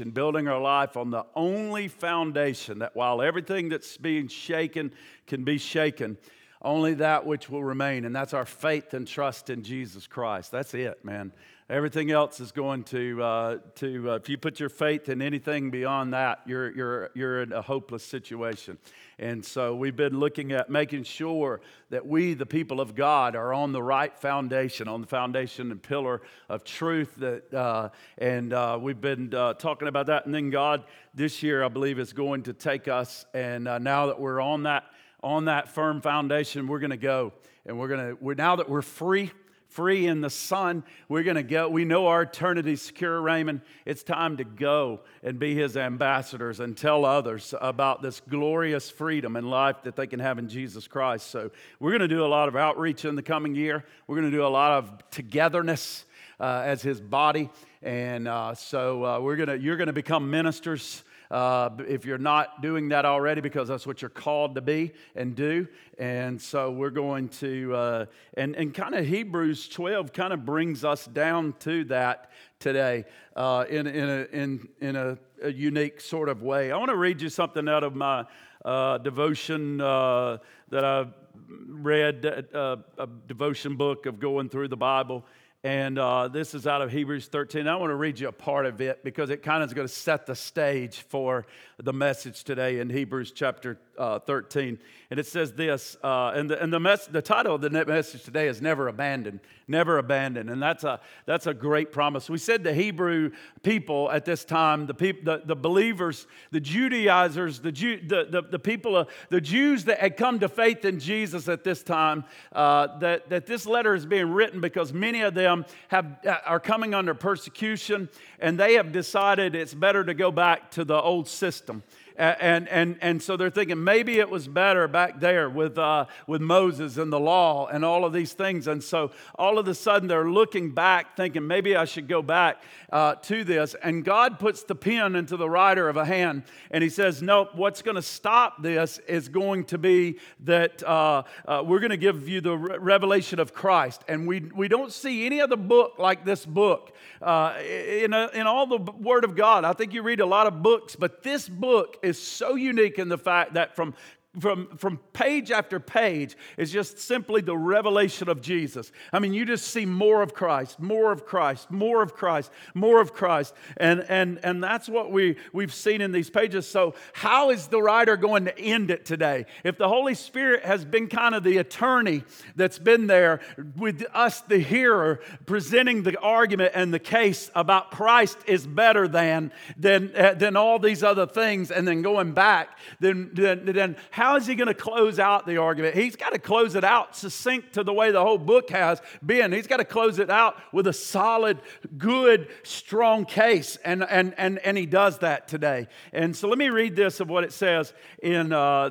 and building our life on the only foundation that while everything that's being shaken can be shaken, only that which will remain, and that's our faith and trust in Jesus Christ. That's it, man. Everything else is going to if you put your faith in anything beyond that, you're in a hopeless situation. And so we've been looking at making sure that we, the people of God, are on the right foundation, on the foundation and pillar of truth. We've been talking about that. And then God, this year, I believe, is going to take us, and now that we're on that firm foundation, we're going to go, and we're now that we're free in the Son, we're going to go. We know our eternity's secure, Raymond. It's time to go and be His ambassadors and tell others about this glorious freedom and life that they can have in Jesus Christ. So we're going to do a lot of outreach in the coming year. We're going to do a lot of togetherness as His body, and you're going to become ministers. If you're not doing that already, because that's what you're called to be and do. And so we're going to, and kind of Hebrews 12 kind of brings us down to that today in a unique sort of way. I want to read you something out of my devotion that I read, a devotion book of going through the Bible. And this is out of Hebrews 13. I want to read you a part of it because it kind of is going to set the stage for the message today in Hebrews chapter 13. And it says this, the title of the message today is Never Abandoned. Never Abandoned. And that's a great promise. We said the Hebrew people at this time, the believers, the Judaizers, the people, the Jews that had come to faith in Jesus at this time, that this letter is being written because many of them are coming under persecution, and they have decided it's better to go back to the old system. And so they're thinking maybe it was better back there with Moses and the law and all of these things. And so all of a sudden they're looking back thinking maybe I should go back to this. And God puts the pen into the writer of a hand, and He says, nope, what's going to stop this is going to be that we're going to give you the revelation of Christ. And we don't see any other book like this book. In all the Word of God, I think you read a lot of books, but this book is so unique in the fact that from page after page is just simply the revelation of Jesus. I mean, you just see more of Christ, more of Christ, more of Christ, more of Christ. And that's what we've seen in these pages. So how is the writer going to end it today? If the Holy Spirit has been kind of the attorney that's been there with us, the hearer, presenting the argument and the case about Christ is better than all these other things, and then going back, then how is he going to close out the argument? He's got to close it out succinct to the way the whole book has been. He's got to close it out with a solid, good, strong case. And he does that today. And so let me read this of what it says in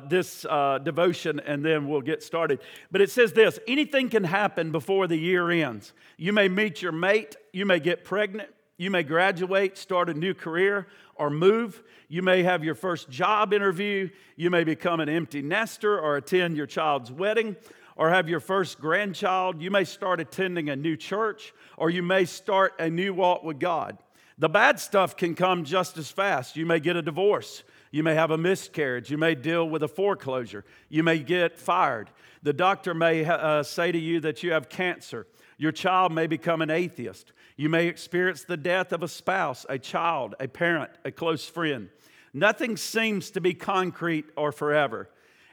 this devotion, and then we'll get started. But it says this: anything can happen before the year ends. You may meet your mate. You may get pregnant. You may graduate, start a new career, or move. You may have your first job interview. You may become an empty nester or attend your child's wedding or have your first grandchild. You may start attending a new church, or you may start a new walk with God. The bad stuff can come just as fast. You may get a divorce. You may have a miscarriage. You may deal with a foreclosure. You may get fired. The doctor may say to you that you have cancer. Your child may become an atheist. You may experience the death of a spouse, a child, a parent, a close friend. Nothing seems to be concrete or forever.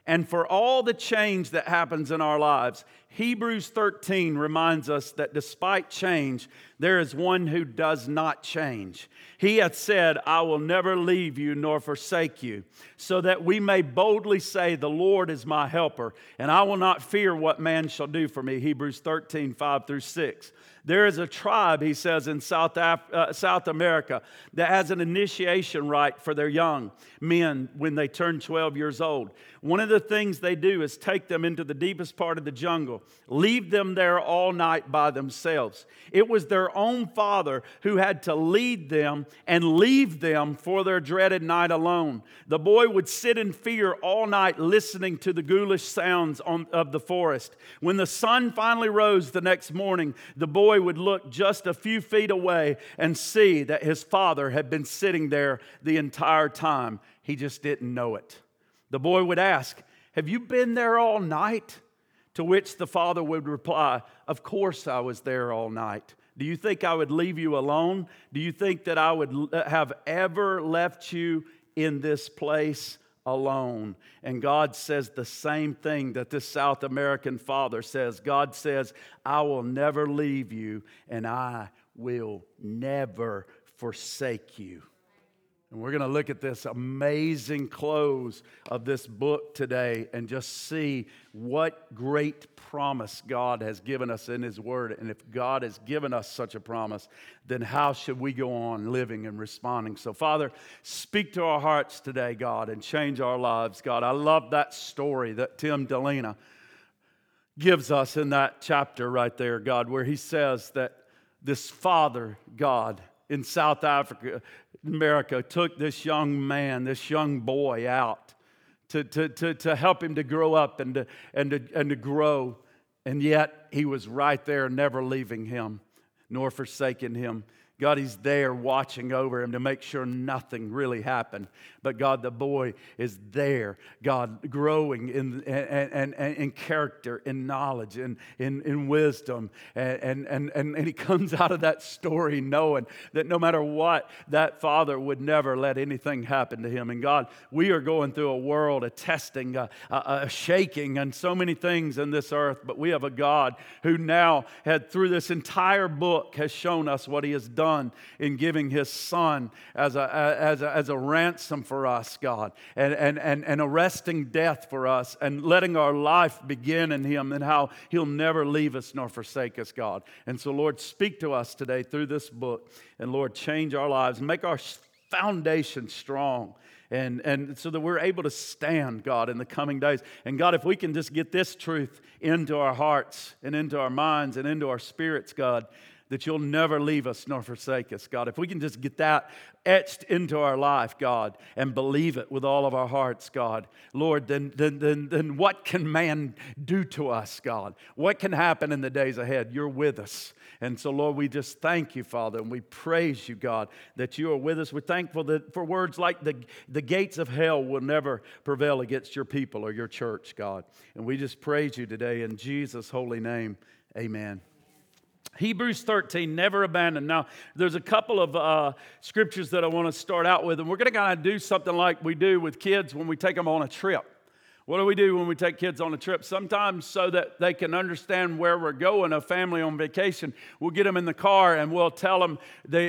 And for all the change that happens in our lives, Hebrews 13 reminds us that despite change, there is one who does not change. He hath said, I will never leave you nor forsake you, so that we may boldly say, the Lord is my helper, and I will not fear what man shall do for me. Hebrews 13, 5 through 6. There is a tribe, he says, in South America that has an initiation rite for their young men when they turn 12 years old. One of the things they do is take them into the deepest part of the jungle leave them there all night by themselves. It was their own father who had to lead them and leave them for their dreaded night alone. The boy would sit in fear all night listening to the ghoulish sounds of the forest. When the sun finally rose the next morning, the boy would look just a few feet away and see that his father had been sitting there the entire time. He just didn't know it. The boy would ask, "Have you been there all night?" To which the father would reply, "Of course I was there all night. Do you think I would leave you alone? Do you think that I would have ever left you in this place alone?" And God says the same thing that this South American father says. God says, "I will never leave you and I will never forsake you." And we're going to look at this amazing close of this book today and just see what great promise God has given us in His Word. And if God has given us such a promise, then how should we go on living and responding? So, Father, speak to our hearts today, God, and change our lives, God. I love that story that Tim Delena gives us in that chapter right there, God, where he says that this Father, God, in South Africa, America, took this young man, this young boy out to help him to grow up and to grow. And yet he was right there, never leaving him nor forsaking him. God, He's there watching over him to make sure nothing really happened. But God, the boy is there, God, growing in character, in knowledge, in wisdom. And he comes out of that story knowing that no matter what, that father would never let anything happen to him. And God, we are going through a world, a testing, a shaking, and so many things in this earth. But we have a God who now, through this entire book, has shown us what He has done in giving His Son as a ransom for us, God, and arresting death for us, and letting our life begin in Him, and how He'll never leave us nor forsake us, God. And so, Lord, speak to us today through this book, and Lord, change our lives, make our foundation strong, and so that we're able to stand, God, in the coming days. And God, if we can just get this truth into our hearts and into our minds and into our spirits, God, that You'll never leave us nor forsake us, God. If we can just get that etched into our life, God, and believe it with all of our hearts, God, Lord, then what can man do to us, God? What can happen in the days ahead? You're with us. And so, Lord, we just thank You, Father, and we praise You, God, that You are with us. We're thankful that for words like the gates of hell will never prevail against Your people or Your church, God. And we just praise You today in Jesus' holy name. Amen. Hebrews 13, never abandoned. Now, there's a couple of scriptures that I want to start out with, and we're going to kind of do something like we do with kids when we take them on a trip. What do we do when we take kids on a trip? Sometimes so that they can understand where we're going, a family on vacation, we'll get them in the car and we'll tell them,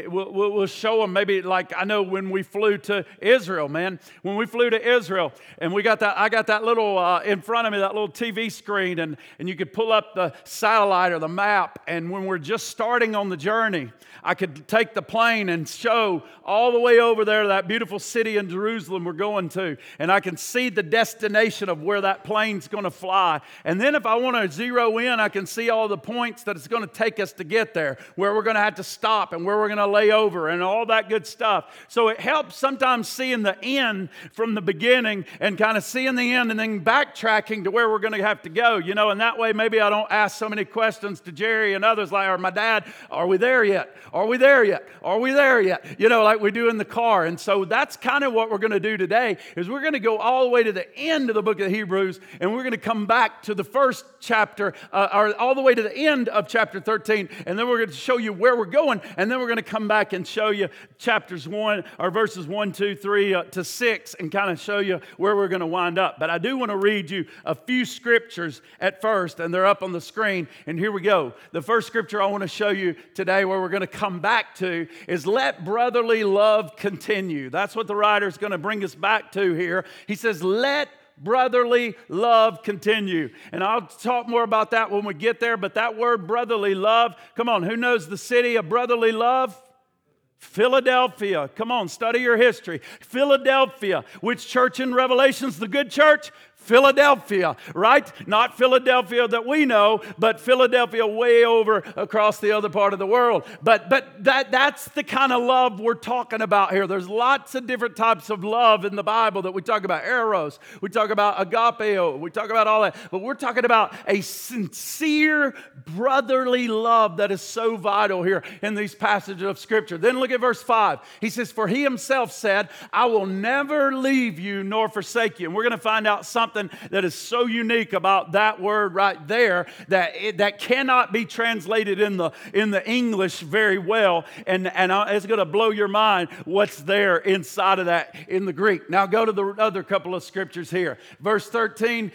we'll show them maybe, like I know when we flew to Israel, man. When we flew to Israel and I got that little, in front of me, that little TV screen, and you could pull up the satellite or the map, and when we're just starting on the journey, I could take the plane and show all the way over there to that beautiful city in Jerusalem we're going to, and I can see the destination of where that plane's going to fly. And then if I want to zero in, I can see all the points that it's going to take us to get there, where we're going to have to stop and where we're going to lay over and all that good stuff. So it helps sometimes seeing the end from the beginning and kind of seeing the end and then backtracking to where we're going to have to go, you know, and that way maybe I don't ask so many questions to Jerry and others like, or my dad, are we there yet? Are we there yet? Are we there yet? You know, like we do in the car. And so that's kind of what we're going to do today is we're going to go all the way to the end of the book of Hebrews, and we're going to come back to the first chapter, or all the way to the end of chapter 13, and then we're going to show you where we're going, and then we're going to come back and show you chapters 1, or verses 1, 2, 3 to 6, and kind of show you where we're going to wind up. But I do want to read you a few scriptures at first, and they're up on the screen, and here we go. The first scripture I want to show you today where we're going to come back to is let brotherly love continue. That's what the writer's going to bring us back to here. He says, let brotherly love continue. And I'll talk more about that when we get there, but that word brotherly love, come on, who knows the city of brotherly love? Philadelphia. Come on, study your history. Philadelphia. Which church in Revelation's the good church? Philadelphia, right? Not Philadelphia that we know, but Philadelphia way over across the other part of the world. But that's the kind of love we're talking about here. There's lots of different types of love in the Bible that we talk about. Eros, we talk about agapeo, we talk about all that. But we're talking about a sincere brotherly love that is so vital here in these passages of Scripture. Then look at verse 5. He says, "For he himself said, I will never leave you nor forsake you." And we're going to find out something that is so unique about that word right there that cannot be translated in the English very well, and it's going to blow your mind what's there inside of that in the Greek. Now go to the other couple of scriptures here. Verse 13,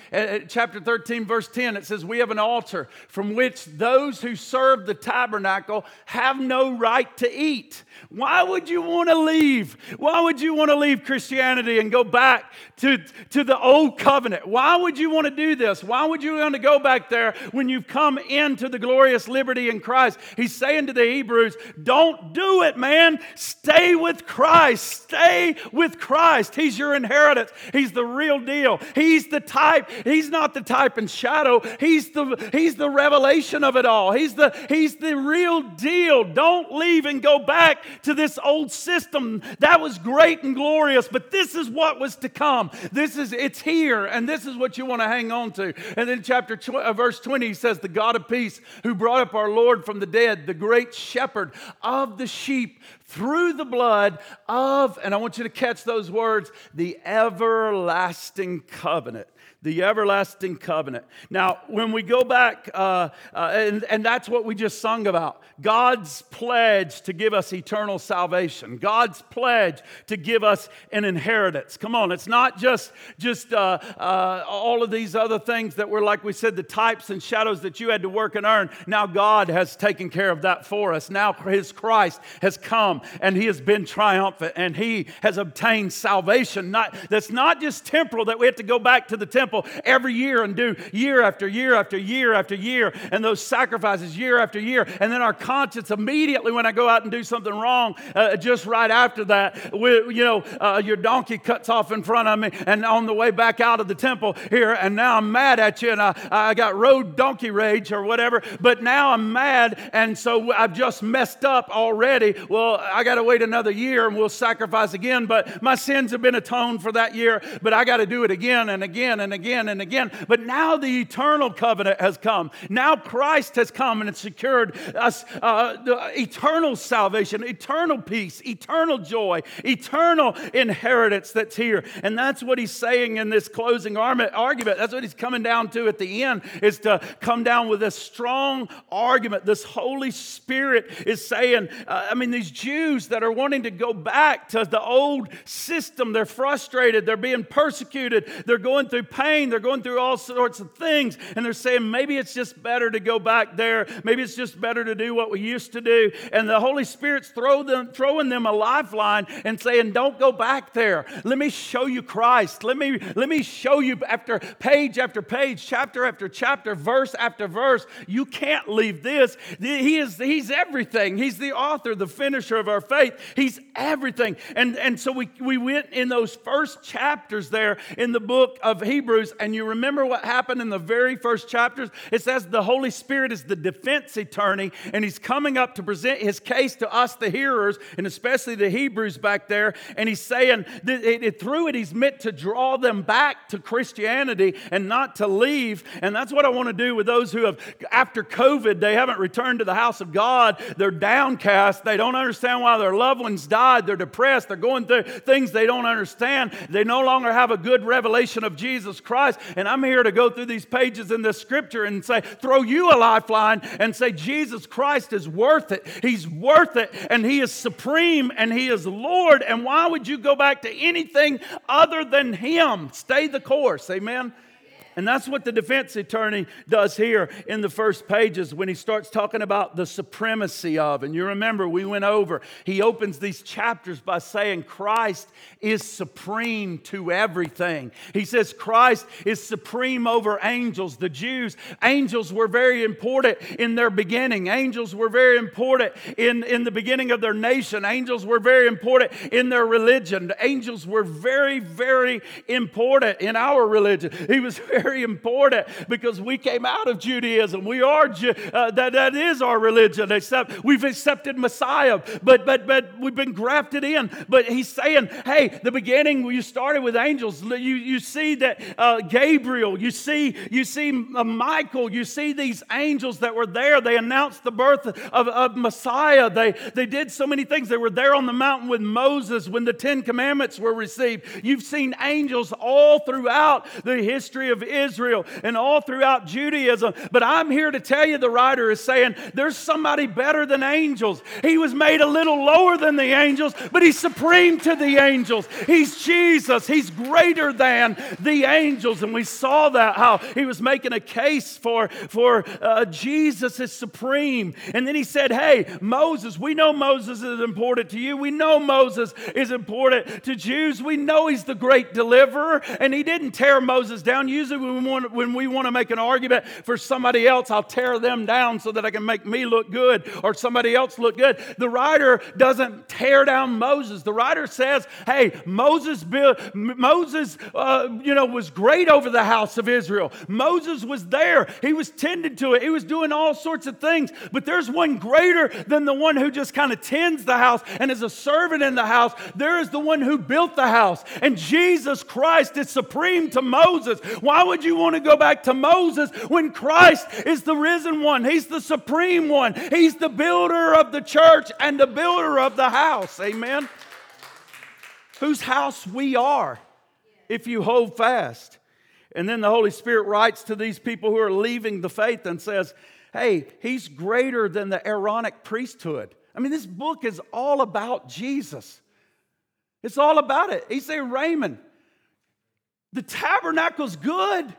chapter 13, verse 10, it says, "We have an altar from which those who serve the tabernacle have no right to eat." Why would you want to leave? Why would you want to leave Christianity and go back to the old covenant? Why would you want to do this? Why would you want to go back there when you've come into the glorious liberty in Christ? He's saying to the Hebrews, don't do it, man. Stay with Christ. Stay with Christ. He's your inheritance. He's the real deal. He's the type. He's not the type and shadow. He's the revelation of it all. He's the real deal. Don't leave and go back to this old system. That was great and glorious, but this is what was to come. It's here. And this is what you want to hang on to. And then verse 20, he says, "The God of peace who brought up our Lord from the dead, the great shepherd of the sheep, through the blood of," and I want you to catch those words, "the everlasting covenant." The everlasting covenant. Now, when we go back, and that's what we just sung about. God's pledge to give us eternal salvation. God's pledge to give us an inheritance. Come on, it's not just all of these other things that were, like we said, the types and shadows that you had to work and earn. Now God has taken care of that for us. Now His Christ has come, and He has been triumphant, and He has obtained salvation. That's not just temporal, that we have to go back to the temple every year and do year after year after year after year, and those sacrifices year after year, and then our conscience immediately when I go out and do something wrong, just right after that, your donkey cuts off in front of me, and on the way back out of the temple here, and now I'm mad at you, and I got road donkey rage or whatever, but now I'm mad, and so I've just messed up already. Well, I got to wait another year, and we'll sacrifice again, but my sins have been atoned for that year, but I got to do it again and again and again and again. But now the eternal covenant has come. Now Christ has come and it's secured us the eternal salvation, eternal peace, eternal joy, eternal inheritance that's here. And that's what he's saying in this closing argument. That's what he's coming down to at the end, is to come down with a strong argument. This Holy Spirit is saying, these Jews that are wanting to go back to the old system, they're frustrated, they're being persecuted, they're going through pain, they're going through all sorts of things, and they're saying maybe it's just better to go back there, maybe it's just better to do what we used to do, and the Holy Spirit's throwing them a lifeline and saying, don't go back there. Let me show you Christ. Let me show you after page, chapter after chapter, verse after verse. You can't leave this. He's everything. He's the author, the finisher of our faith. He's everything. And so we went in those first chapters there in the book of Hebrews, and you remember what happened in the very first chapters? It says the Holy Spirit is the defense attorney, and he's coming up to present his case to us, the hearers, and especially the Hebrews back there, and he's saying that through it he's meant to draw them back to Christianity and not to leave. And that's what I want to do with those who have, after COVID, they haven't returned to the house of God. They're downcast. They don't understand why their loved ones died. They're depressed. They're going through things they don't understand. They no longer have a good revelation of Jesus Christ, and I'm here to go through these pages in this scripture and say, throw you a lifeline and say, Jesus Christ is worth it. He's worth it, and He is supreme, and He is Lord, and why would you go back to anything other than Him? Stay the course, amen? And that's what the defense attorney does here in the first pages when he starts talking about the supremacy of. And you remember, we went over, he opens these chapters by saying Christ is supreme to everything. He says Christ is supreme over angels, the Jews. Angels were very important in their beginning. Angels were very important in the beginning of their nation. Angels were very important in their religion. Angels were very, very important in our religion. He was very important because we came out of Judaism. We are that is our religion. Except we've accepted Messiah, but we've been grafted in. But he's saying, hey, the beginning you started with angels. You see that Gabriel. You see Michael. You see these angels that were there. They announced the birth of Messiah. They did so many things. They were there on the mountain with Moses when the Ten Commandments were received. You've seen angels all throughout the history of Israel and all throughout Judaism. But I'm here to tell you, the writer is saying there's somebody better than angels. He was made a little lower than the angels, but he's supreme to the angels. He's Jesus. He's greater than the angels. And we saw that, how he was making a case for Jesus is supreme. And then he said, hey, Moses, we know Moses is important to you. We know Moses is important to Jews. We know he's the great deliverer. And he didn't tear Moses down. Usually when we want to make an argument for somebody else, I'll tear them down so that I can make me look good or somebody else look good. The writer doesn't tear down Moses. The writer says, hey, Moses was great over the house of Israel. Moses was there. He was tended to it. He was doing all sorts of things. But there's one greater than the one who just kind of tends the house and is a servant in the house. There is the one who built the house. And Jesus Christ is supreme to Moses. Why would you want to go back to Moses when Christ is the risen one? He's the supreme one. He's the builder of the church and the builder of the house. Amen. Whose house we are if you hold fast. And then the Holy Spirit writes to these people who are leaving the faith and says, hey, he's greater than the Aaronic priesthood. I mean, this book is all about Jesus. It's all about it. He said, Raymond, the tabernacle's good,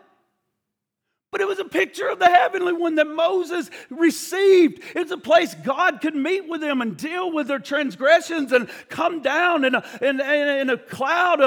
but it was a picture of the heavenly one that Moses received. It's a place God could meet with them and deal with their transgressions and come down in a cloud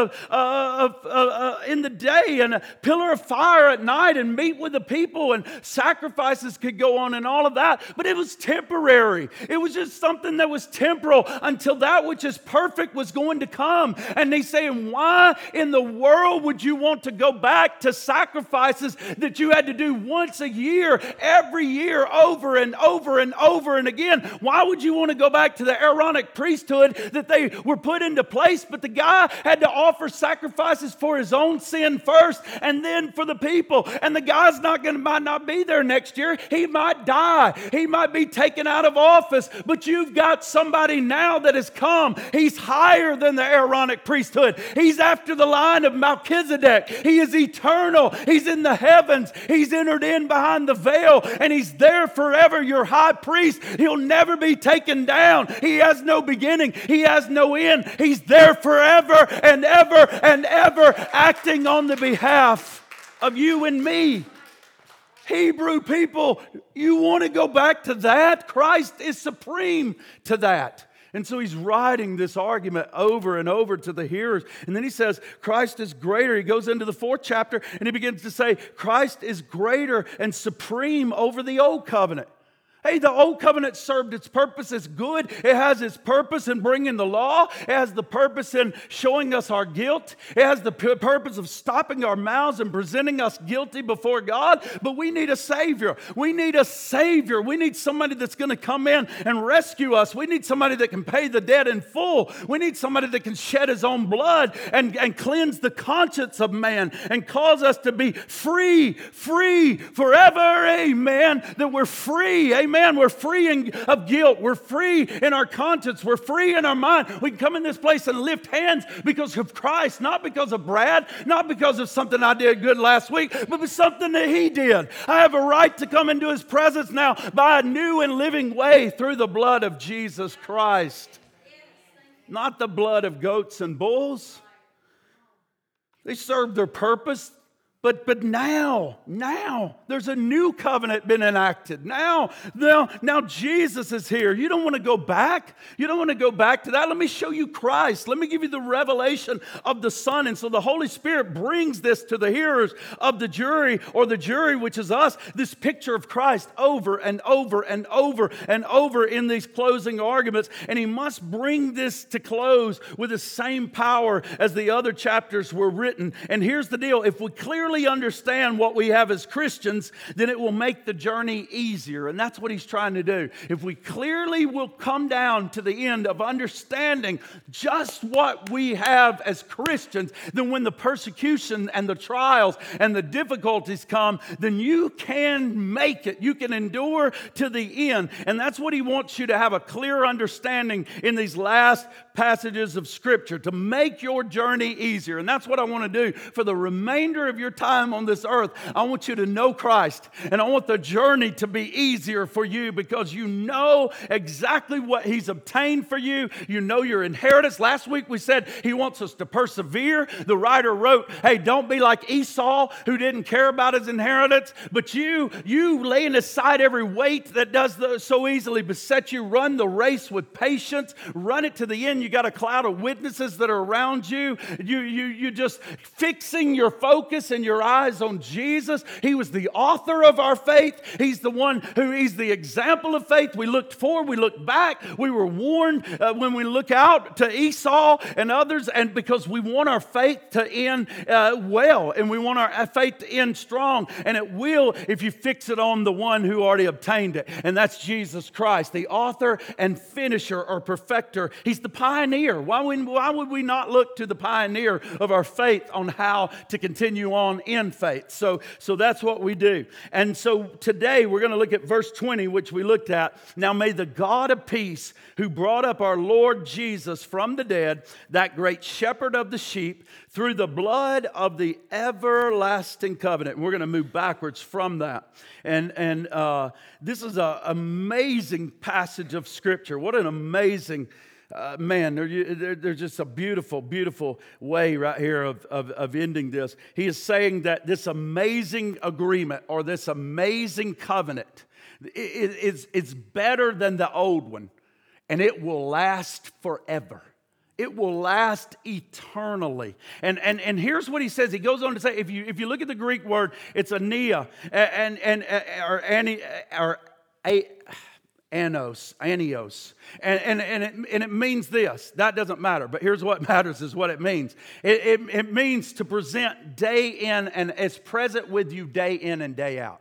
in the day and a pillar of fire at night and meet with the people, and sacrifices could go on and all of that. But it was temporary. It was just something that was temporal until that which is perfect was going to come. And they say, why in the world would you want to go back to sacrifices that you had to do once a year, every year, over and over and over and again? Why would you want to go back to the Aaronic priesthood that they were put into place, but the guy had to offer sacrifices for his own sin first and then for the people? And the guy's might not be there next year. He might die. He might be taken out of office. But you've got somebody now that has come. He's higher than the Aaronic priesthood. He's after the line of Melchizedek. He is eternal. He's in the heavens. He's entered in behind the veil, and he's there forever, your high priest. He'll never be taken down. He has no beginning. He has no end. He's there forever and ever and ever, acting on the behalf of you and me. Hebrew people, you want to go back to that? Christ is supreme to that. And so he's writing this argument over and over to the hearers. And then he says, Christ is greater. He goes into the 4th chapter and he begins to say, Christ is greater and supreme over the old covenant. Hey, the old covenant served its purpose. It's good. It has its purpose in bringing the law. It has the purpose in showing us our guilt. It has the purpose of stopping our mouths and presenting us guilty before God. But we need a Savior. We need a Savior. We need somebody that's going to come in and rescue us. We need somebody that can pay the debt in full. We need somebody that can shed his own blood and cleanse the conscience of man and cause us to be free forever. Amen. That we're free. Amen. Man, we're free of guilt. We're free in our conscience. We're free in our mind. We can come in this place and lift hands because of Christ, not because of Brad, not because of something I did good last week, but something that he did. I have a right to come into his presence now by a new and living way through the blood of Jesus Christ. Not the blood of goats and bulls. They served their purpose, But now, there's a new covenant been enacted. Now Jesus is here. You don't want to go back. You don't want to go back to that. Let me show you Christ. Let me give you the revelation of the Son. And so the Holy Spirit brings this to the hearers of the jury, or the jury, which is us, this picture of Christ over and over and over and over in these closing arguments. And he must bring this to close with the same power as the other chapters were written. And here's the deal. If we clearly understand what we have as Christians, then it will make the journey easier. And that's what he's trying to do. If we clearly will come down to the end of understanding just what we have as Christians, then when the persecution and the trials and the difficulties come, then you can make it. You can endure to the end. And that's what he wants you to have, a clear understanding in these last passages of Scripture to make your journey easier. And that's what I want to do for the remainder of your time on this earth. I want you to know Christ, and I want the journey to be easier for you because you know exactly what he's obtained for you. You know your inheritance. Last week we said he wants us to persevere. The writer wrote, hey, don't be like Esau who didn't care about his inheritance, but you laying aside every weight that does so easily beset you, run the race with patience, run it to the end. You got a cloud of witnesses that are around you. You just fixing your focus and your eyes on Jesus. He was the author of our faith. He's the one who is the example of faith. We looked forward, we looked back, we were warned when we look out to Esau and others, and because we want our faith to end well, and we want our faith to end strong, and it will if you fix it on the one who already obtained it, and that's Jesus Christ, the author and finisher or perfecter. He's the pioneer. Why would we not look to the pioneer of our faith on how to continue on in faith? So that's what we do. And so today we're going to look at verse 20, which we looked at. Now may the God of peace, who brought up our Lord Jesus from the dead, that great shepherd of the sheep, through the blood of the everlasting covenant. And we're going to move backwards from that. And this is an amazing passage of Scripture. What an amazing man, there's just a beautiful, beautiful way right here of ending this. He is saying that this amazing agreement, or this amazing covenant, it's better than the old one, and it will last forever. It will last eternally. And here's what he says. He goes on to say, if you look at the Greek word, it's aneia, Anios. And it means this. That doesn't matter, but here's what matters is what it means. It means to present day in, and it's present with you day in and day out.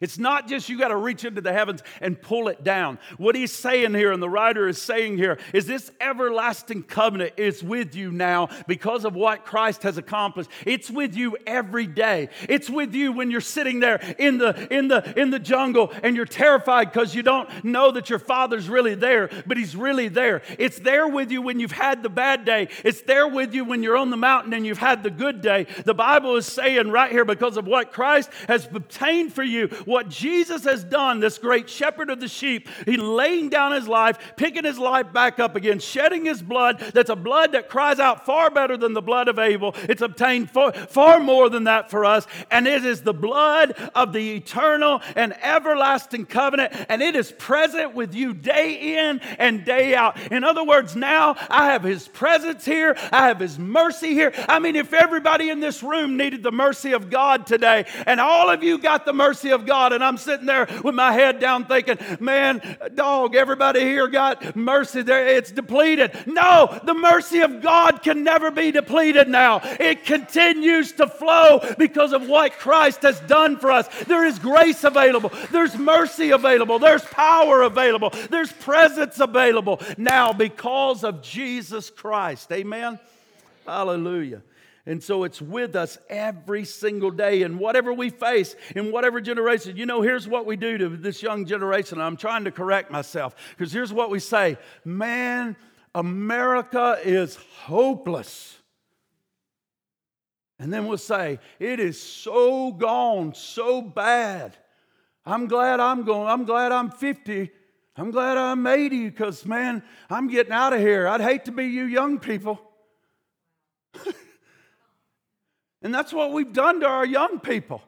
It's not just you got to reach into the heavens and pull it down. What he's saying here, and the writer is saying here, is this everlasting covenant is with you now because of what Christ has accomplished. It's with you every day. It's with you when you're sitting there in the jungle and you're terrified because you don't know that your Father's really there, but he's really there. It's there with you when you've had the bad day. It's there with you when you're on the mountain and you've had the good day. The Bible is saying right here, because of what Christ has obtained for you, what Jesus has done, this great shepherd of the sheep, he laying down his life, picking his life back up again, shedding his blood. That's a blood that cries out far better than the blood of Abel. It's obtained far more than that for us. And it is the blood of the eternal and everlasting covenant. And it is present with you day in and day out. In other words, now I have his presence here. I have his mercy here. I mean, if everybody in this room needed the mercy of God today, and all of you got the mercy of God, and I'm sitting there with my head down thinking, man, dog, everybody here got mercy there. It's depleted. No, the mercy of God can never be depleted now. It continues to flow because of what Christ has done for us. There is grace available. There's mercy available. There's power available. There's presence available now because of Jesus Christ. Amen? Hallelujah. And so it's with us every single day, in whatever we face, in whatever generation. You know, here's what we do to this young generation. I'm trying to correct myself, because here's what we say. Man, America is hopeless. And then we'll say, it is so gone, so bad. I'm glad I'm going. I'm glad I'm 50. I'm glad I'm 80, because, man, I'm getting out of here. I'd hate to be you young people. And that's what we've done to our young people.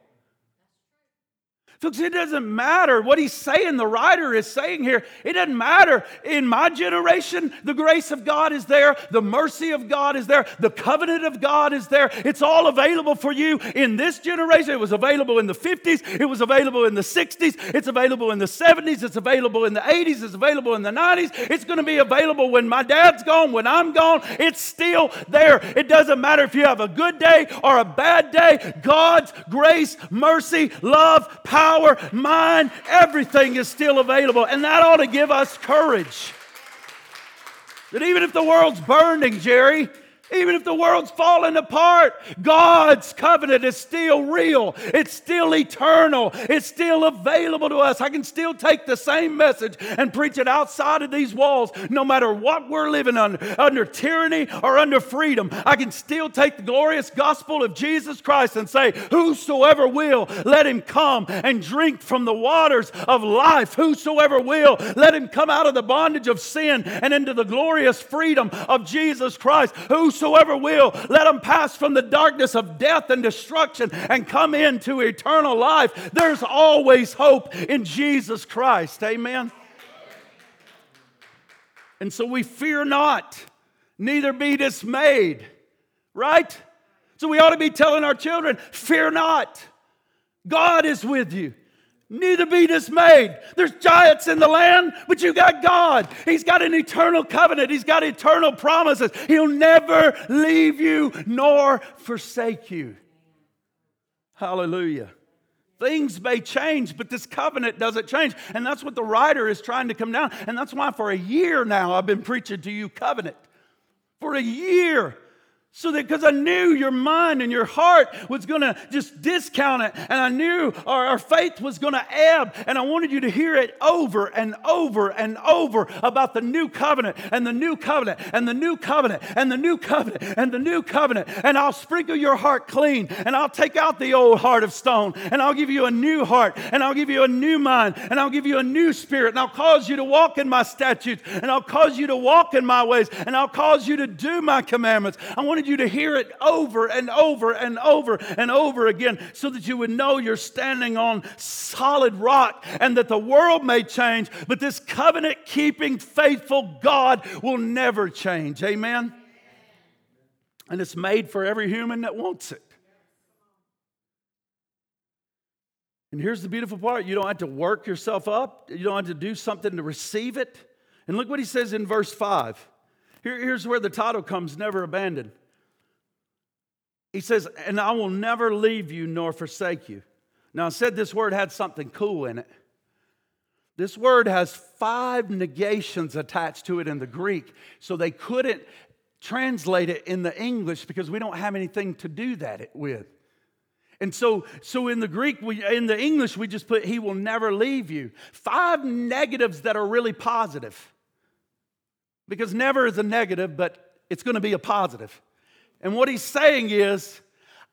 Folks, it doesn't matter what he's saying, the writer is saying here. It doesn't matter. In my generation, the grace of God is there. The mercy of God is there. The covenant of God is there. It's all available for you in this generation. It was available in the 50s. It was available in the 60s. It's available in the 70s. It's available in the 80s. It's available in the 90s. It's going to be available when my dad's gone, when I'm gone. It's still there. It doesn't matter if you have a good day or a bad day. God's grace, mercy, love, power, mine, everything is still available. And that ought to give us courage. That even if the world's burning, Jerry, even if the world's falling apart, God's covenant is still real. It's still eternal. It's still available to us. I can still take the same message and preach it outside of these walls, no matter what we're living under tyranny or under freedom. I can still take the glorious gospel of Jesus Christ and say, whosoever will, let him come and drink from the waters of life. Whosoever will, let him come out of the bondage of sin and into the glorious freedom of Jesus Christ. Whosoever will, let them pass from the darkness of death and destruction and come into eternal life. There's always hope in Jesus Christ. Amen? And so we fear not, neither be dismayed. Right? So we ought to be telling our children, fear not. God is with you. Neither be dismayed. There's giants in the land, but you got God. He's got an eternal covenant. He's got eternal promises. He'll never leave you nor forsake you. Hallelujah. Things may change, but this covenant doesn't change. And that's what the writer is trying to come down. And that's why for a year now I've been preaching to you covenant. For a year. So that because I knew your mind and your heart was going to just discount it. And I knew our faith was going to ebb. And I wanted you to hear it over and over and over about the new covenant and the new covenant and the new covenant and the new covenant and the new covenant. And I'll sprinkle your heart clean. And I'll take out the old heart of stone. And I'll give you a new heart. And I'll give you a new mind. And I'll give you a new spirit. And I'll cause you to walk in my statutes. And I'll cause you to walk in my ways. And I'll cause you to do my commandments. I wanted you to hear it over and over and over and over again so that you would know you're standing on solid rock and that the world may change, but this covenant-keeping, faithful God will never change. Amen? And it's made for every human that wants it. And here's the beautiful part. You don't have to work yourself up. You don't have to do something to receive it. And look what he says in verse 5. Here's where the title comes, Never Abandoned. He says, and I will never leave you nor forsake you. Now, I said this word had something cool in it. This word has 5 negations attached to it in the Greek, so they couldn't translate it in the English because we don't have anything to do that with. And so in the Greek, in the English, we just put, he will never leave you. 5 negatives that are really positive. Because never is a negative, but it's going to be a positive. And what he's saying is,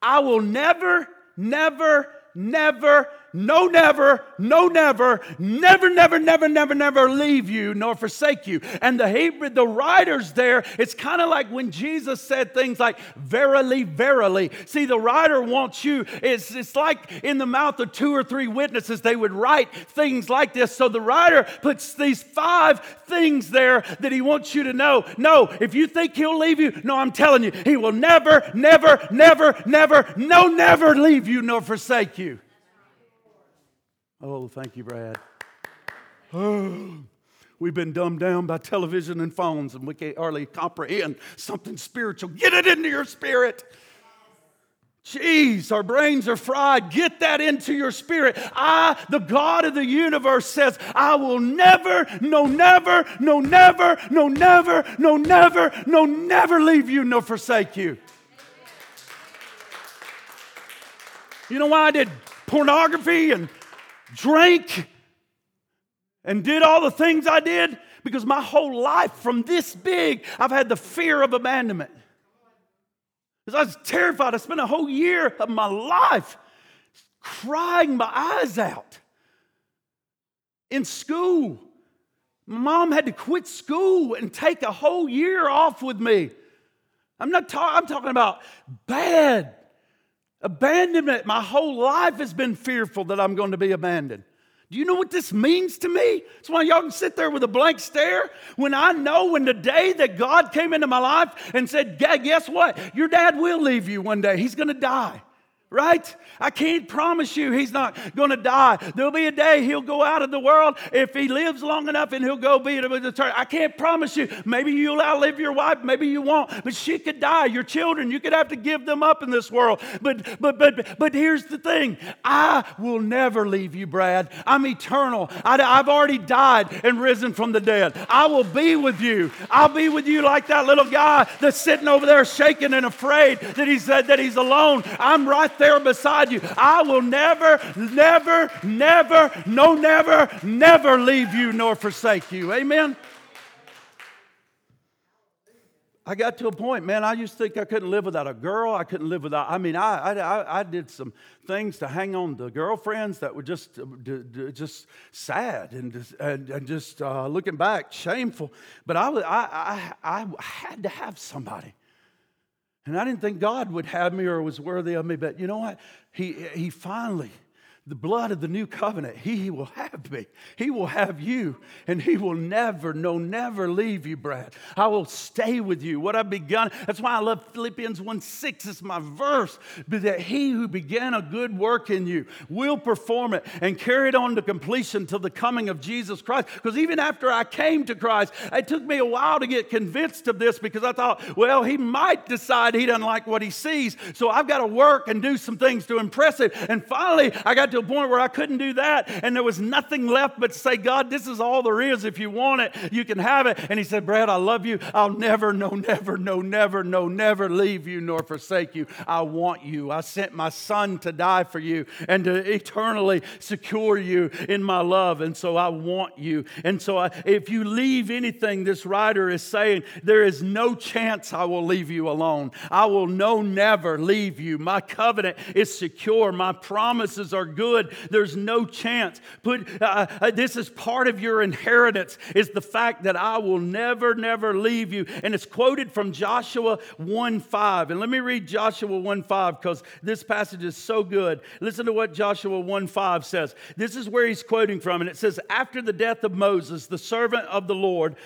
I will never, never, never, no never, no never, never, never, never, never, never leave you nor forsake you. And the writers there, it's kind of like when Jesus said things like, verily, verily. See, the writer wants you, it's like in the mouth of 2 or 3 witnesses, they would write things like this. So the writer puts these 5 things there that he wants you to know. No, if you think he'll leave you, no, I'm telling you, he will never, never, never, never, no, never leave you nor forsake you. Oh, thank you, Brad. Oh, we've been dumbed down by television and phones, and we can't hardly comprehend something spiritual. Get it into your spirit. Jeez, our brains are fried. Get that into your spirit. I, the God of the universe, says, I will never, no, never, no, never, no, never, no, never, no, never leave you, nor forsake you. You know why I did pornography and drank and did all the things I did? Because my whole life from this big, I've had the fear of abandonment. Because I was terrified. I spent a whole year of my life crying my eyes out. In school, my mom had to quit school and take a whole year off with me. I'm talking about bad Abandonment. My whole life has been fearful that I'm going to be abandoned. Do you know what this means to me? That's why y'all can sit there with a blank stare. When I know in the day that God came into my life and said, guess what? Your dad will leave you one day. He's going to die. Right? I can't promise you he's not going to die. There'll be a day he'll go out of the world if he lives long enough, and he'll go be with the church. I can't promise you. Maybe you'll outlive your wife. Maybe you won't. But she could die. Your children, you could have to give them up in this world. But here's the thing. I will never leave you, Brad. I'm eternal. I've already died and risen from the dead. I will be with you. I'll be with you like that little guy that's sitting over there shaking and afraid that he's alone. I'm right there beside you. I will never, never, never, no, never, never leave you nor forsake you. Amen? I got to a point, man, I used to think I couldn't live without a girl. I couldn't live without, I did some things to hang on to girlfriends that were just sad and looking back, shameful. But I had to have somebody. And I didn't think God would have me or was worthy of me, but you know what? He finally, the blood of the new covenant, He will have me. He will have you, and He will never, no, never leave you, Brad. I will stay with you. What I've begun, that's why I love Philippians 1:6. It's my verse, but that He who began a good work in you will perform it and carry it on to completion till the coming of Jesus Christ. Because even after I came to Christ, it took me a while to get convinced of this, because I thought, well, he might decide he doesn't like what he sees, so I've got to work and do some things to impress him. And finally, I got to a point where I couldn't do that, and there was nothing left but to say, God, this is all there is. If you want it, you can have it. And He said, Brad, I love you. I'll never, no, never, no, never, no, never leave you nor forsake you. I want you. I sent my Son to die for you and to eternally secure you in my love, and so I want you. And so if you leave anything, this writer is saying, there is no chance I will leave you alone. I will no, never leave you. My covenant is secure. My promises are good. There's no chance. This is part of your inheritance, is the fact that I will never, never leave you. And it's quoted from Joshua 1:5. And let me read Joshua 1:5, because this passage is so good. Listen to what Joshua 1:5 says. This is where he's quoting from. And it says, after the death of Moses, the servant of the Lord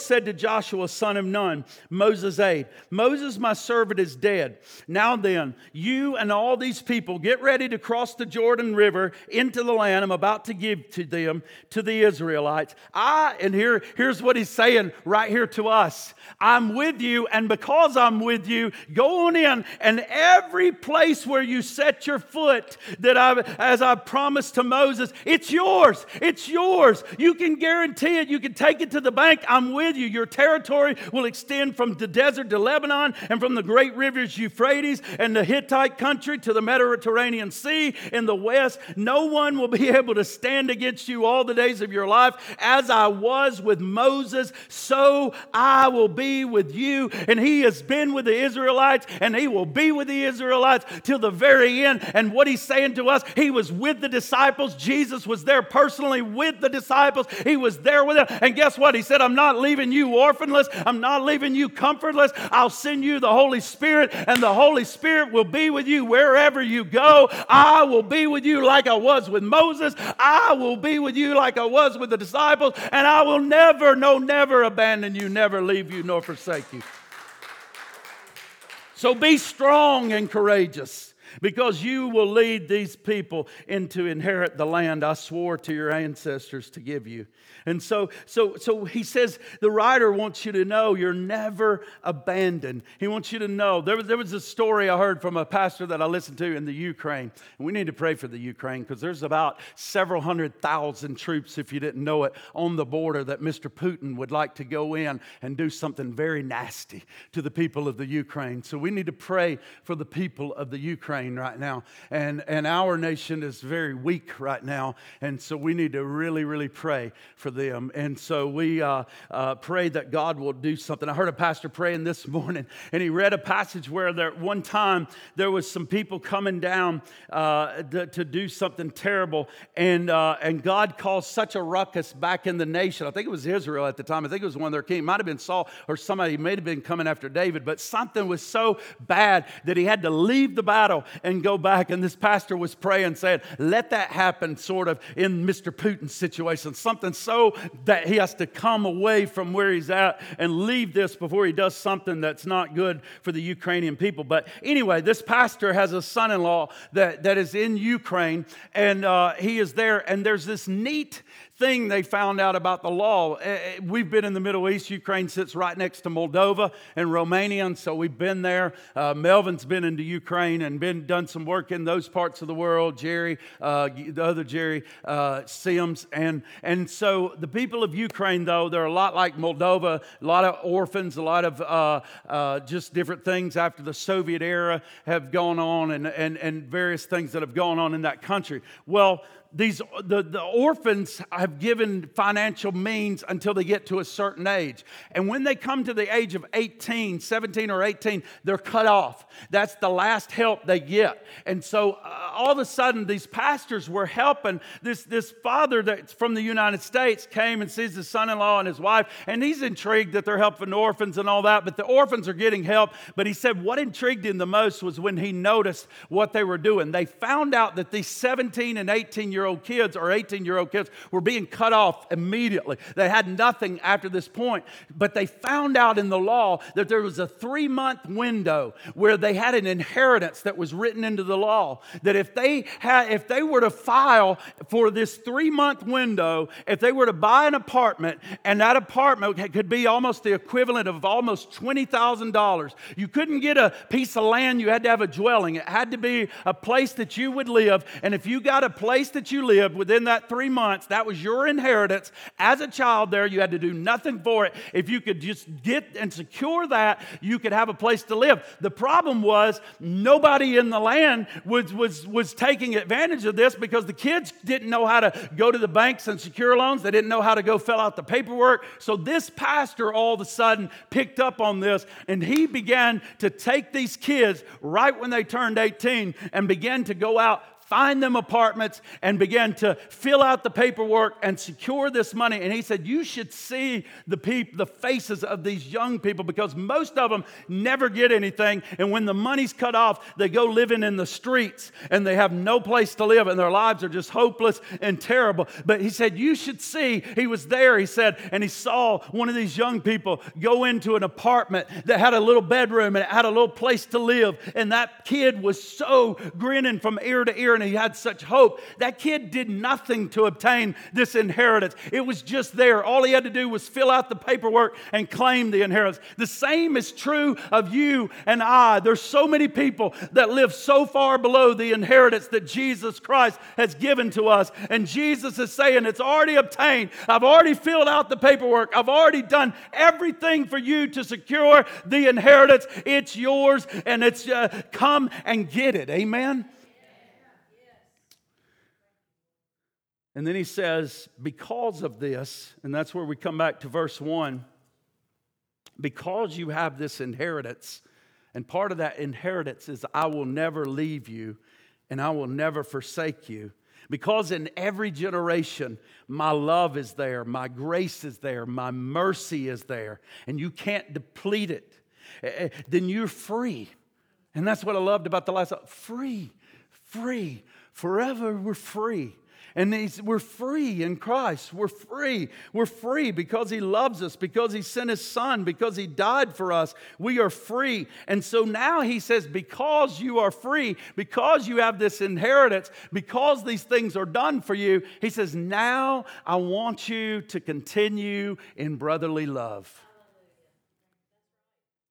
said to Joshua, son of Nun, Moses' aide, Moses, my servant, is dead. Now then, you and all these people get ready to cross the Jordan River into the land I'm about to give to them, to the Israelites. Here's what he's saying right here to us. I'm with you, and because I'm with you, go on in, and every place where you set your foot, as I promised to Moses, it's yours. It's yours. You can guarantee it. You can take it to the bank. I'm with you. Your territory will extend from the desert to Lebanon, and from the great rivers Euphrates and the Hittite country to the Mediterranean Sea in the West. No one will be able to stand against you all the days of your life. As I was with Moses, so I will be with you. And He has been with the Israelites, and He will be with the Israelites till the very end. And what He's saying to us, He was with the disciples. Jesus was there personally with the disciples. He was there with them. And guess what? He said, I'm not leaving you orphanless. I'm not leaving you comfortless. I'll send you the Holy Spirit, and the Holy Spirit will be with you wherever you go. I will be with you like I was with Moses. I will be with you like I was with the disciples, and I will never, no, never abandon you, never leave you, nor forsake you. So be strong and courageous, because you will lead these people into inherit the land I swore to your ancestors to give you. And so he says, the writer wants you to know you're never abandoned. He wants you to know. There was a story I heard from a pastor that I listened to in the Ukraine. And we need to pray for the Ukraine, because there's about several 100,000 troops, if you didn't know it, on the border that Mr. Putin would like to go in and do something very nasty to the people of the Ukraine. So we need to pray for the people of the Ukraine right now, and our nation is very weak right now, and so we need to really, really pray for them. And so we pray that God will do something. I heard a pastor praying this morning, and he read a passage where there at one time there was some people coming down to do something terrible, and God caused such a ruckus back in the nation. I think it was Israel at the time. I think it was one of their kings. It might have been Saul or somebody. He may have been coming after David, but something was so bad that he had to leave the battle and go back. And this pastor was praying, saying, let that happen sort of in Mr. Putin's situation. Something so that he has to come away from where he's at and leave this before he does something that's not good for the Ukrainian people. But anyway, this pastor has a son-in-law that is in Ukraine, and he is there. And there's this neat thing they found out about the law. We've been in the Middle East. Ukraine sits right next to Moldova and Romania, and so we've been there. Melvin's been into Ukraine and done some work in those parts of the world. Jerry, the other Jerry, Sims, and so the people of Ukraine, though, they're a lot like Moldova. A lot of orphans, a lot of just different things after the Soviet era have gone on, and various things that have gone on in that country. Well, the orphans have given financial means until they get to a certain age. And when they come to the age of 17 or 18, they're cut off. That's the last help they get. And so all of a sudden, these pastors were helping. This father that's from the United States came and sees his son-in-law and his wife, and he's intrigued that they're helping orphans and all that, but the orphans are getting help. But he said what intrigued him the most was when he noticed what they were doing. They found out that these 17 and 18-year-old kids or 18-year-old kids were being cut off immediately. They had nothing after this point, but they found out in the law that there was a 3-month window where they had an inheritance that was written into the law, that if they were to file for this 3-month window, if they were to buy an apartment, and that apartment could be almost the equivalent of almost $20,000. You couldn't get a piece of land. You had to have a dwelling. It had to be a place that you would live, and if you got a place that you lived within that 3 months, that was your inheritance. As a child there, you had to do nothing for it. If you could just get and secure that, you could have a place to live. The problem was nobody in the land was taking advantage of this, because the kids didn't know how to go to the banks and secure loans. They didn't know how to go fill out the paperwork. So this pastor all of a sudden picked up on this, and he began to take these kids right when they turned 18 and began to go out, find them apartments, and began to fill out the paperwork and secure this money. And he said, you should see the faces of these young people, because most of them never get anything. And when the money's cut off, they go living in the streets, and they have no place to live, and their lives are just hopeless and terrible. But he said, you should see. He was there, he said, and he saw one of these young people go into an apartment that had a little bedroom and it had a little place to live. And that kid was so grinning from ear to ear, and he had such hope. That kid did nothing to obtain this inheritance. It was just there. All he had to do was fill out the paperwork and claim the inheritance. The same is true of you and I. There's so many people that live so far below the inheritance that Jesus Christ has given to us. And Jesus is saying, it's already obtained. I've already filled out the paperwork. I've already done everything for you to secure the inheritance. It's yours, and it's come and get it. Amen? And then he says, because of this, and that's where we come back to verse 1, because you have this inheritance, and part of that inheritance is I will never leave you and I will never forsake you. Because in every generation, my love is there, my grace is there, my mercy is there, and you can't deplete it. Then you're free. And that's what I loved about the last, free, forever we're free. And we're free in Christ. We're free. We're free because He loves us, because He sent His Son, because He died for us. We are free. And so now He says, because you are free, because you have this inheritance, because these things are done for you, He says, now I want you to continue in brotherly love.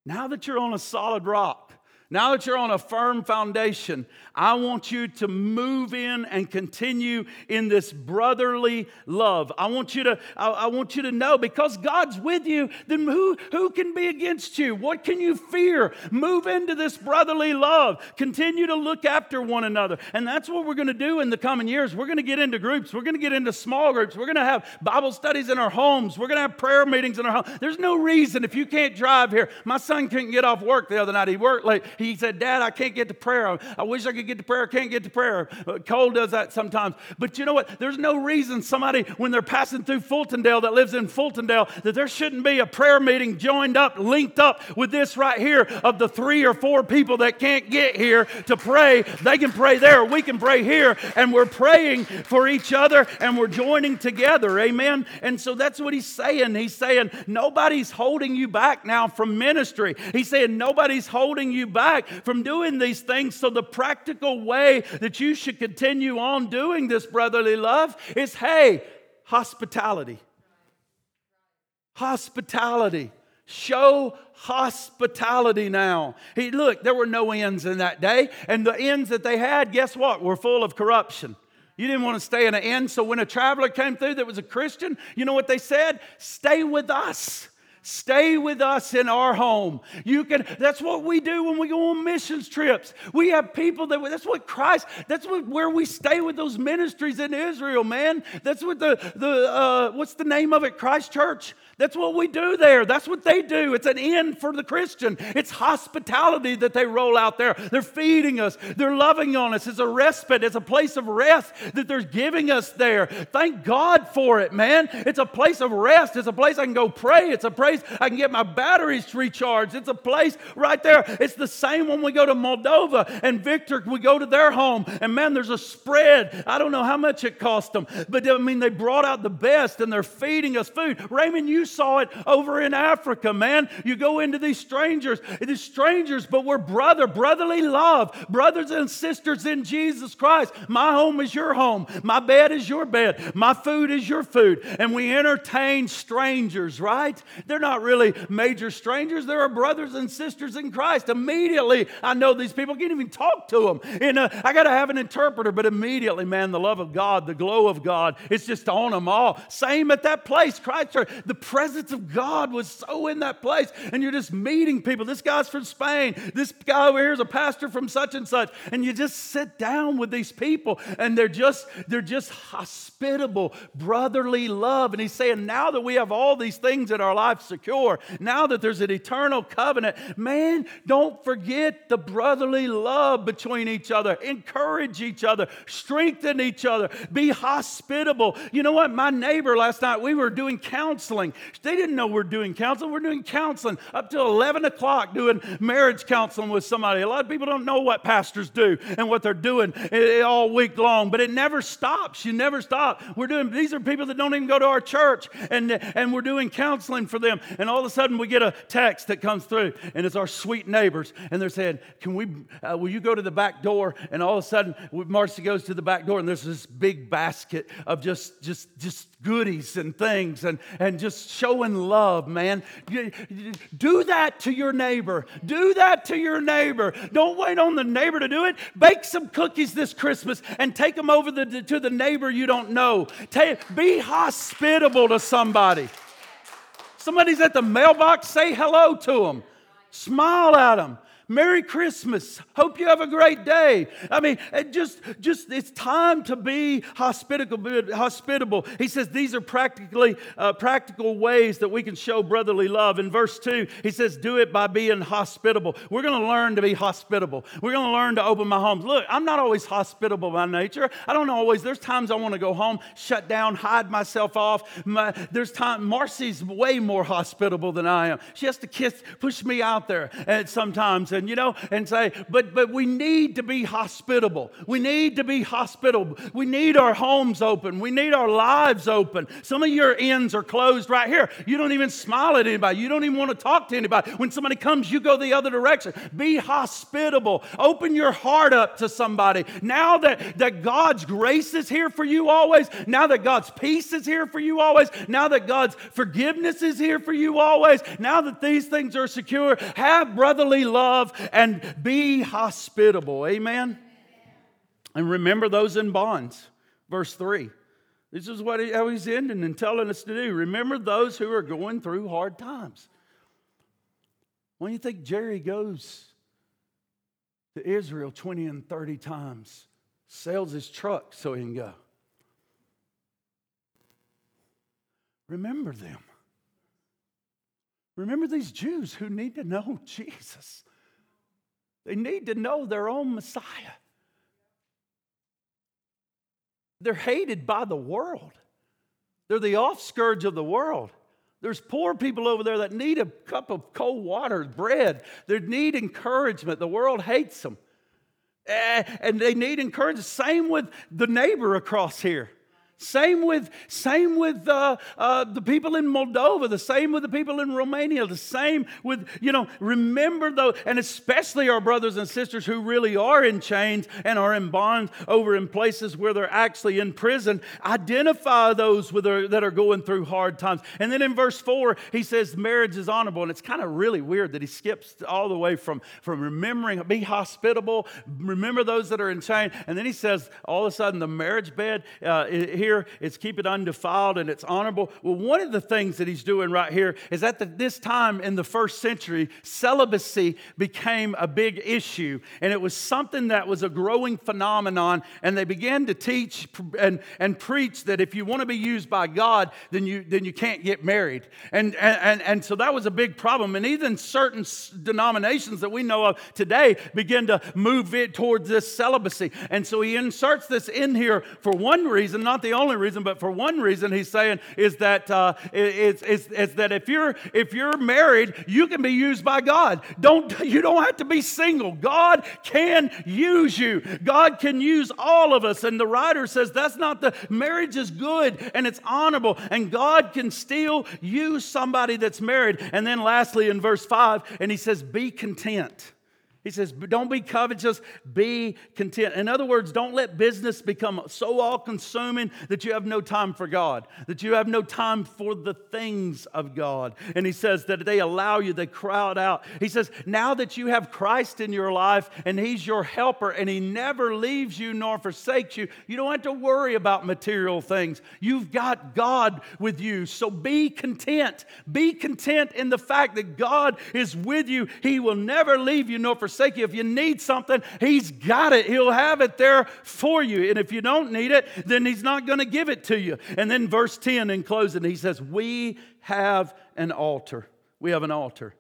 Now that you're on a solid rock, now that you're on a firm foundation, I want you to move in and continue in this brotherly love. I want you to know, because God's with you, then who can be against you? What can you fear? Move into this brotherly love. Continue to look after one another. And that's what we're going to do in the coming years. We're going to get into groups. We're going to get into small groups. We're going to have Bible studies in our homes. We're going to have prayer meetings in our homes. There's no reason if you can't drive here. My son couldn't get off work the other night. He worked late. He said, Dad, I can't get to prayer. I wish I could get to prayer. I can't get to prayer. Cole does that sometimes. But you know what? There's no reason somebody, when they're passing through Fultondale that lives in Fultondale, that there shouldn't be a prayer meeting joined up, linked up with this right here of the 3 or 4 people that can't get here to pray. They can pray there. We can pray here. And we're praying for each other and we're joining together. Amen. And so that's what he's saying. He's saying nobody's holding you back now from ministry. He's saying nobody's holding you back from doing these things. So the practical way that you should continue on doing this brotherly love is, hey, hospitality. Hospitality. Show hospitality now. Hey, look, there were no inns in that day. And the inns that they had, guess what, were full of corruption. You didn't want to stay in an inn. So when a traveler came through that was a Christian, you know what they said? Stay with us. Stay with us in our home. You can. That's what we do when we go on missions trips. We have people that. That's what Christ. That's what, where we stay with those ministries in Israel, man. That's what the what's the name of it? Christ Church. That's what we do there. That's what they do. It's an inn for the Christian. It's hospitality that they roll out there. They're feeding us. They're loving on us. It's a respite. It's a place of rest that they're giving us there. Thank God for it, man. It's a place of rest. It's a place I can go pray. It's a place I can get my batteries recharged. It's a place right there. It's the same when we go to Moldova and Victor, we go to their home. And man, there's a spread. I don't know how much it cost them. But I mean, they brought out the best and they're feeding us food. Raymond, you saw it over in Africa, man. You go into these strangers, but we're brotherly love, brothers and sisters in Jesus Christ. My home is your home. My bed is your bed. My food is your food. And we entertain strangers, right? They're not really major strangers. They're our brothers and sisters in Christ. Immediately, I know these people. I can't even talk to them. I got to have an interpreter, but immediately, man, the love of God, the glow of God, it's just on them all. Same at that place, Christ Church. The presence of God was so in that place, and you're just meeting people. This guy's from Spain. This guy over here is a pastor from such and such, and you just sit down with these people, and they're just hospitable, brotherly love. And he's saying, now that we have all these things in our life secure, now that there's an eternal covenant, man, don't forget the brotherly love between each other. Encourage each other, strengthen each other, be hospitable. You know what? My neighbor last night, we were doing counseling. They didn't know we're doing counseling. We're doing counseling up till 11 o'clock, doing marriage counseling with somebody. A lot of people don't know what pastors do and what they're doing all week long, but it never stops. You never stop. These are people that don't even go to our church, and we're doing counseling for them. And all of a sudden we get a text that comes through, and it's our sweet neighbors, and they're saying, will you go to the back door? And all of a sudden Marcy goes to the back door, and there's this big basket of just goodies and things, and just showing love, man. Do that to your neighbor. Do that to your neighbor. Don't wait on the neighbor to do it. Bake some cookies this Christmas and take them over to the neighbor you don't know. Be hospitable to somebody. Somebody's at the mailbox, say hello to them. Smile at them. Merry Christmas. Hope you have a great day. I mean, just it's time to be hospitable. He says these are practical ways that we can show brotherly love. In verse 2, he says, do it by being hospitable. We're going to learn to be hospitable. We're going to learn to open my homes. Look, I'm not always hospitable by nature. I don't always. There's times I want to go home, shut down, hide myself off. There's time. Marcy's way more hospitable than I am. She has to push me out there at sometimes. And, and say, but we need to be hospitable. We need to be hospitable. We need our homes open. We need our lives open. Some of your ends are closed right here. You don't even smile at anybody. You don't even want to talk to anybody. When somebody comes, you go the other direction. Be hospitable. Open your heart up to somebody. Now that God's grace is here for you always, now that God's peace is here for you always, now that God's forgiveness is here for you always, now that these things are secure, have brotherly love and be hospitable. Amen? And remember those in bonds. Verse 3. This is how he's ending and telling us to do. Remember those who are going through hard times. When you think Jerry goes to Israel 20 and 30 times, sells his truck so he can go. Remember them. Remember these Jews who need to know Jesus. They need to know their own Messiah. They're hated by the world. They're the offscourge of the world. There's poor people over there that need a cup of cold water, bread. They need encouragement. The world hates them. And they need encouragement. Same with the neighbor across here. Same with the people in Moldova. The same with the people in Romania. The same with, remember though, and especially our brothers and sisters who really are in chains and are in bonds over in places where they're actually in prison. Identify those that are going through hard times. And then in verse 4, he says marriage is honorable. And it's kind of really weird that he skips all the way from remembering, be hospitable, remember those that are in chains. And then he says all of a sudden the marriage bed here, it's keep it undefiled and it's honorable. Well, one of the things that he's doing right here is that this time in the first century, celibacy became a big issue. And it was something that was a growing phenomenon. And they began to teach and preach that if you want to be used by God, then you can't get married. And so that was a big problem. And even certain denominations that we know of today begin to move it towards this celibacy. And so he inserts this in here for one reason, not the only reason, but for one reason he's saying is that it's that if you're married, you can be used by God. You don't have to be single. God can use you. God can use all of us. And the writer says that's not the marriage is good and it's honorable, and God can still use somebody that's married. And then lastly in verse 5, and he says, be content. He says, don't be covetous, be content. In other words, don't let business become so all-consuming that you have no time for God, that you have no time for the things of God. And he says that they allow you, they crowd out. He says, now that you have Christ in your life and he's your helper and he never leaves you nor forsakes you, you don't have to worry about material things. You've got God with you. So be content. Be content in the fact that God is with you. He will never leave you nor forsake you. If you need something, he's got it. He'll have it there for you. And if you don't need it, then he's not going to give it to you. And then verse 10 in closing, he says, we have an altar. We have an altar.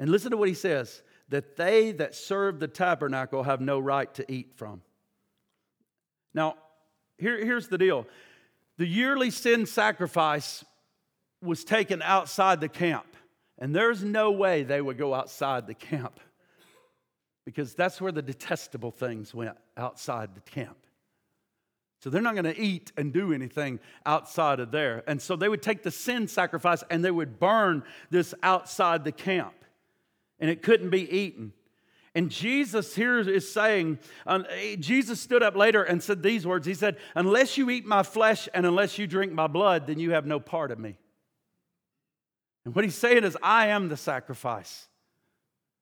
And listen to what he says, that they that serve the tabernacle have no right to eat from. Now, here's the deal. The yearly sin sacrifice was taken outside the camp. And there's no way they would go outside the camp, because that's where the detestable things went, outside the camp. So they're not going to eat and do anything outside of there. And so they would take the sin sacrifice and they would burn this outside the camp. And it couldn't be eaten. And Jesus here is saying, Jesus stood up later and said these words. He said, unless you eat my flesh and unless you drink my blood, then you have no part of me. And what he's saying is, I am the sacrifice.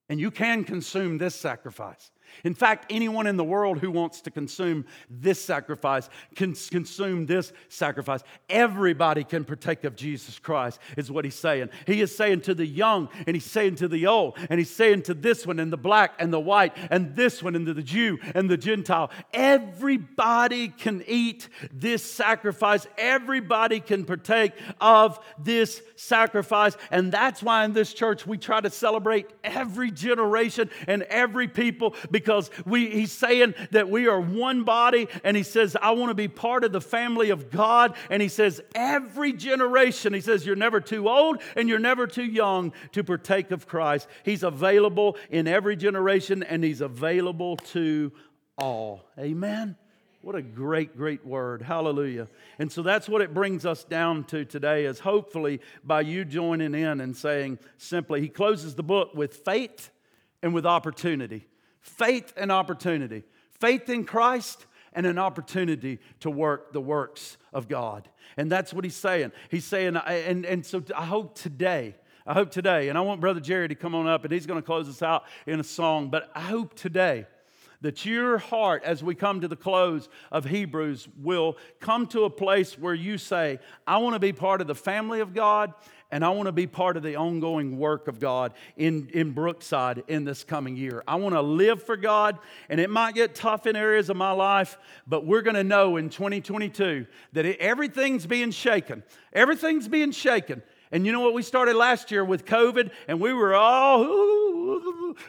And you can consume this sacrifice. In fact, anyone in the world who wants to consume this sacrifice can consume this sacrifice. Everybody can partake of Jesus Christ, is what he's saying. He is saying to the young, and he's saying to the old, and he's saying to this one, and the black, and the white, and this one, and the Jew, and the Gentile. Everybody can eat this sacrifice. Everybody can partake of this sacrifice. And that's why in this church we try to celebrate every generation and every people, because he's saying that we are one body, and he says, I want to be part of the family of God. And he says, every generation, he says, you're never too old and you're never too young to partake of Christ. He's available in every generation, and he's available to all. Amen. What a great, great word. Hallelujah. And so that's what it brings us down to today, is hopefully by you joining in and saying simply, he closes the book with faith and with opportunity. Faith and opportunity. Faith in Christ and an opportunity to work the works of God. And that's what he's saying. He's saying, and so I hope today, and I want Brother Jerry to come on up, and he's going to close us out in a song, but I hope today that your heart, as we come to the close of Hebrews, will come to a place where you say, I want to be part of the family of God, and I want to be part of the ongoing work of God in Brookside in this coming year. I want to live for God, and it might get tough in areas of my life, but we're going to know in 2022 that everything's being shaken. Everything's being shaken. And you know what? We started last year with COVID, and we were all,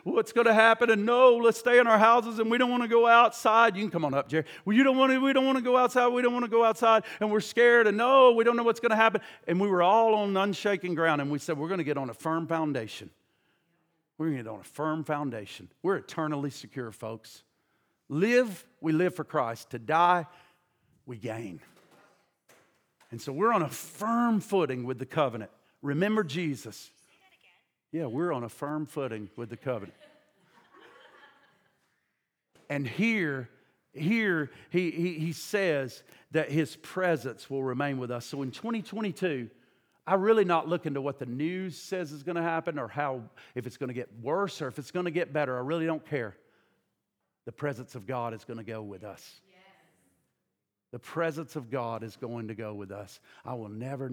what's going to happen? And no, let's stay in our houses and we don't want to go outside. You can come on up, Jerry. Well, we don't want to go outside and we're scared and no, we don't know what's going to happen. And we were all on unshaken ground and we said, we're going to get on a firm foundation. We're going to get on a firm foundation. We're eternally secure, folks. Live, we live for Christ. To die, we gain. And so we're on a firm footing with the covenant. Remember Jesus. Yeah, we're on a firm footing with the covenant. And here he says that his presence will remain with us. So in 2022, I'm really not looking to what the news says is going to happen or how, if it's going to get worse or if it's going to get better. I really don't care. The presence of God is going to go with us. Yes. The presence of God is going to go with us. I will never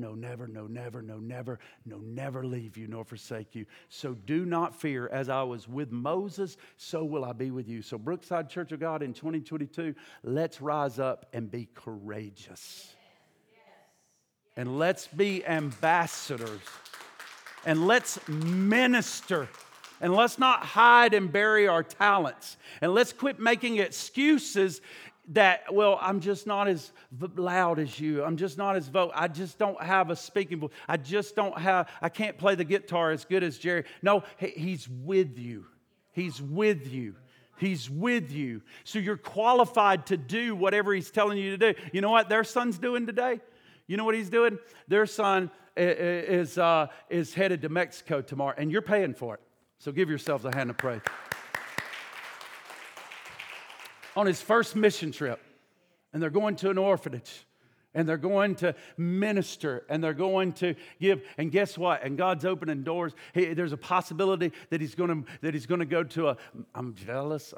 leave you nor forsake you. So do not fear. As I was with Moses, so will I be with you. So Brookside Church of God in 2022, let's rise up and be courageous. Yes. Yes. And let's be ambassadors. And let's minister. And let's not hide and bury our talents. And let's quit making excuses that, well, I'm just not as loud as you. I'm just not as vocal. I just don't have a speaking voice. I can't play the guitar as good as Jerry. No, he's with you. He's with you. He's with you. So you're qualified to do whatever he's telling you to do. You know what their son's doing today? You know what he's doing? Their son is headed to Mexico tomorrow, and you're paying for it. So give yourselves a hand of praise. On his first mission trip, and they're going to an orphanage, and they're going to minister, and they're going to give. And guess what? And God's opening doors. There's a possibility that he's going to go to a. I'm jealous.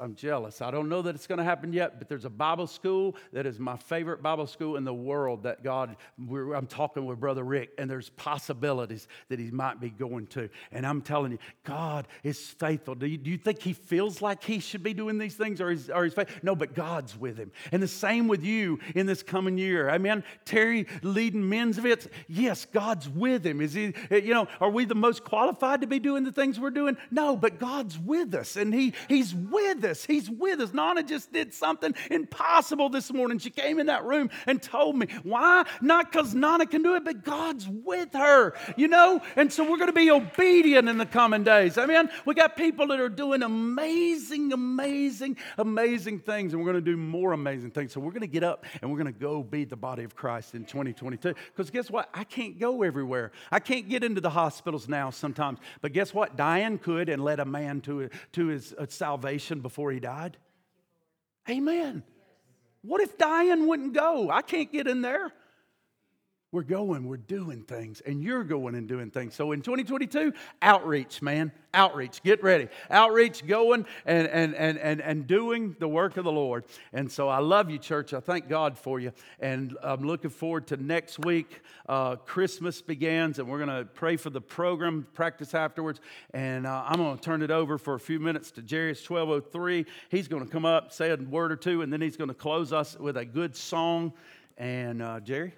I don't know that it's going to happen yet, but there's a Bible school that is my favorite Bible school in the world. I'm talking with Brother Rick, and there's possibilities that he might be going to. And I'm telling you, God is faithful. Do you think he feels like he should be doing these things, or he's faithful? No, but God's with him, and the same with you in this coming year. Amen. Terry leading men's events. Yes, God's with him. Is he? You know, are we the most qualified to be doing the things we're doing? No, but God's with us, and He's with us. He's with us. Nana just did something impossible this morning. She came in that room and told me why. Not because Nana can do it, but God's with her. You know, and so we're going to be obedient in the coming days. I mean, we got people that are doing amazing things, and we're going to do more amazing things. So we're going to get up and we're going to go be the body of Christ in 2022. Because guess what? I can't go everywhere. I can't get into the hospitals now sometimes. But guess what? Diane could and led a man to his salvation before he died. Amen. What if Diane wouldn't go? I can't get in there. We're going, we're doing things, and you're going and doing things. So in 2022, outreach, man. Outreach. Get ready. Outreach, going and doing the work of the Lord. And so I love you, church. I thank God for you. And I'm looking forward to next week. Christmas begins, and we're going to pray for the program, practice afterwards. And I'm going to turn it over for a few minutes to Jerry. It's 12:03. He's going to come up, say a word or two, and then he's going to close us with a good song. And Jerry?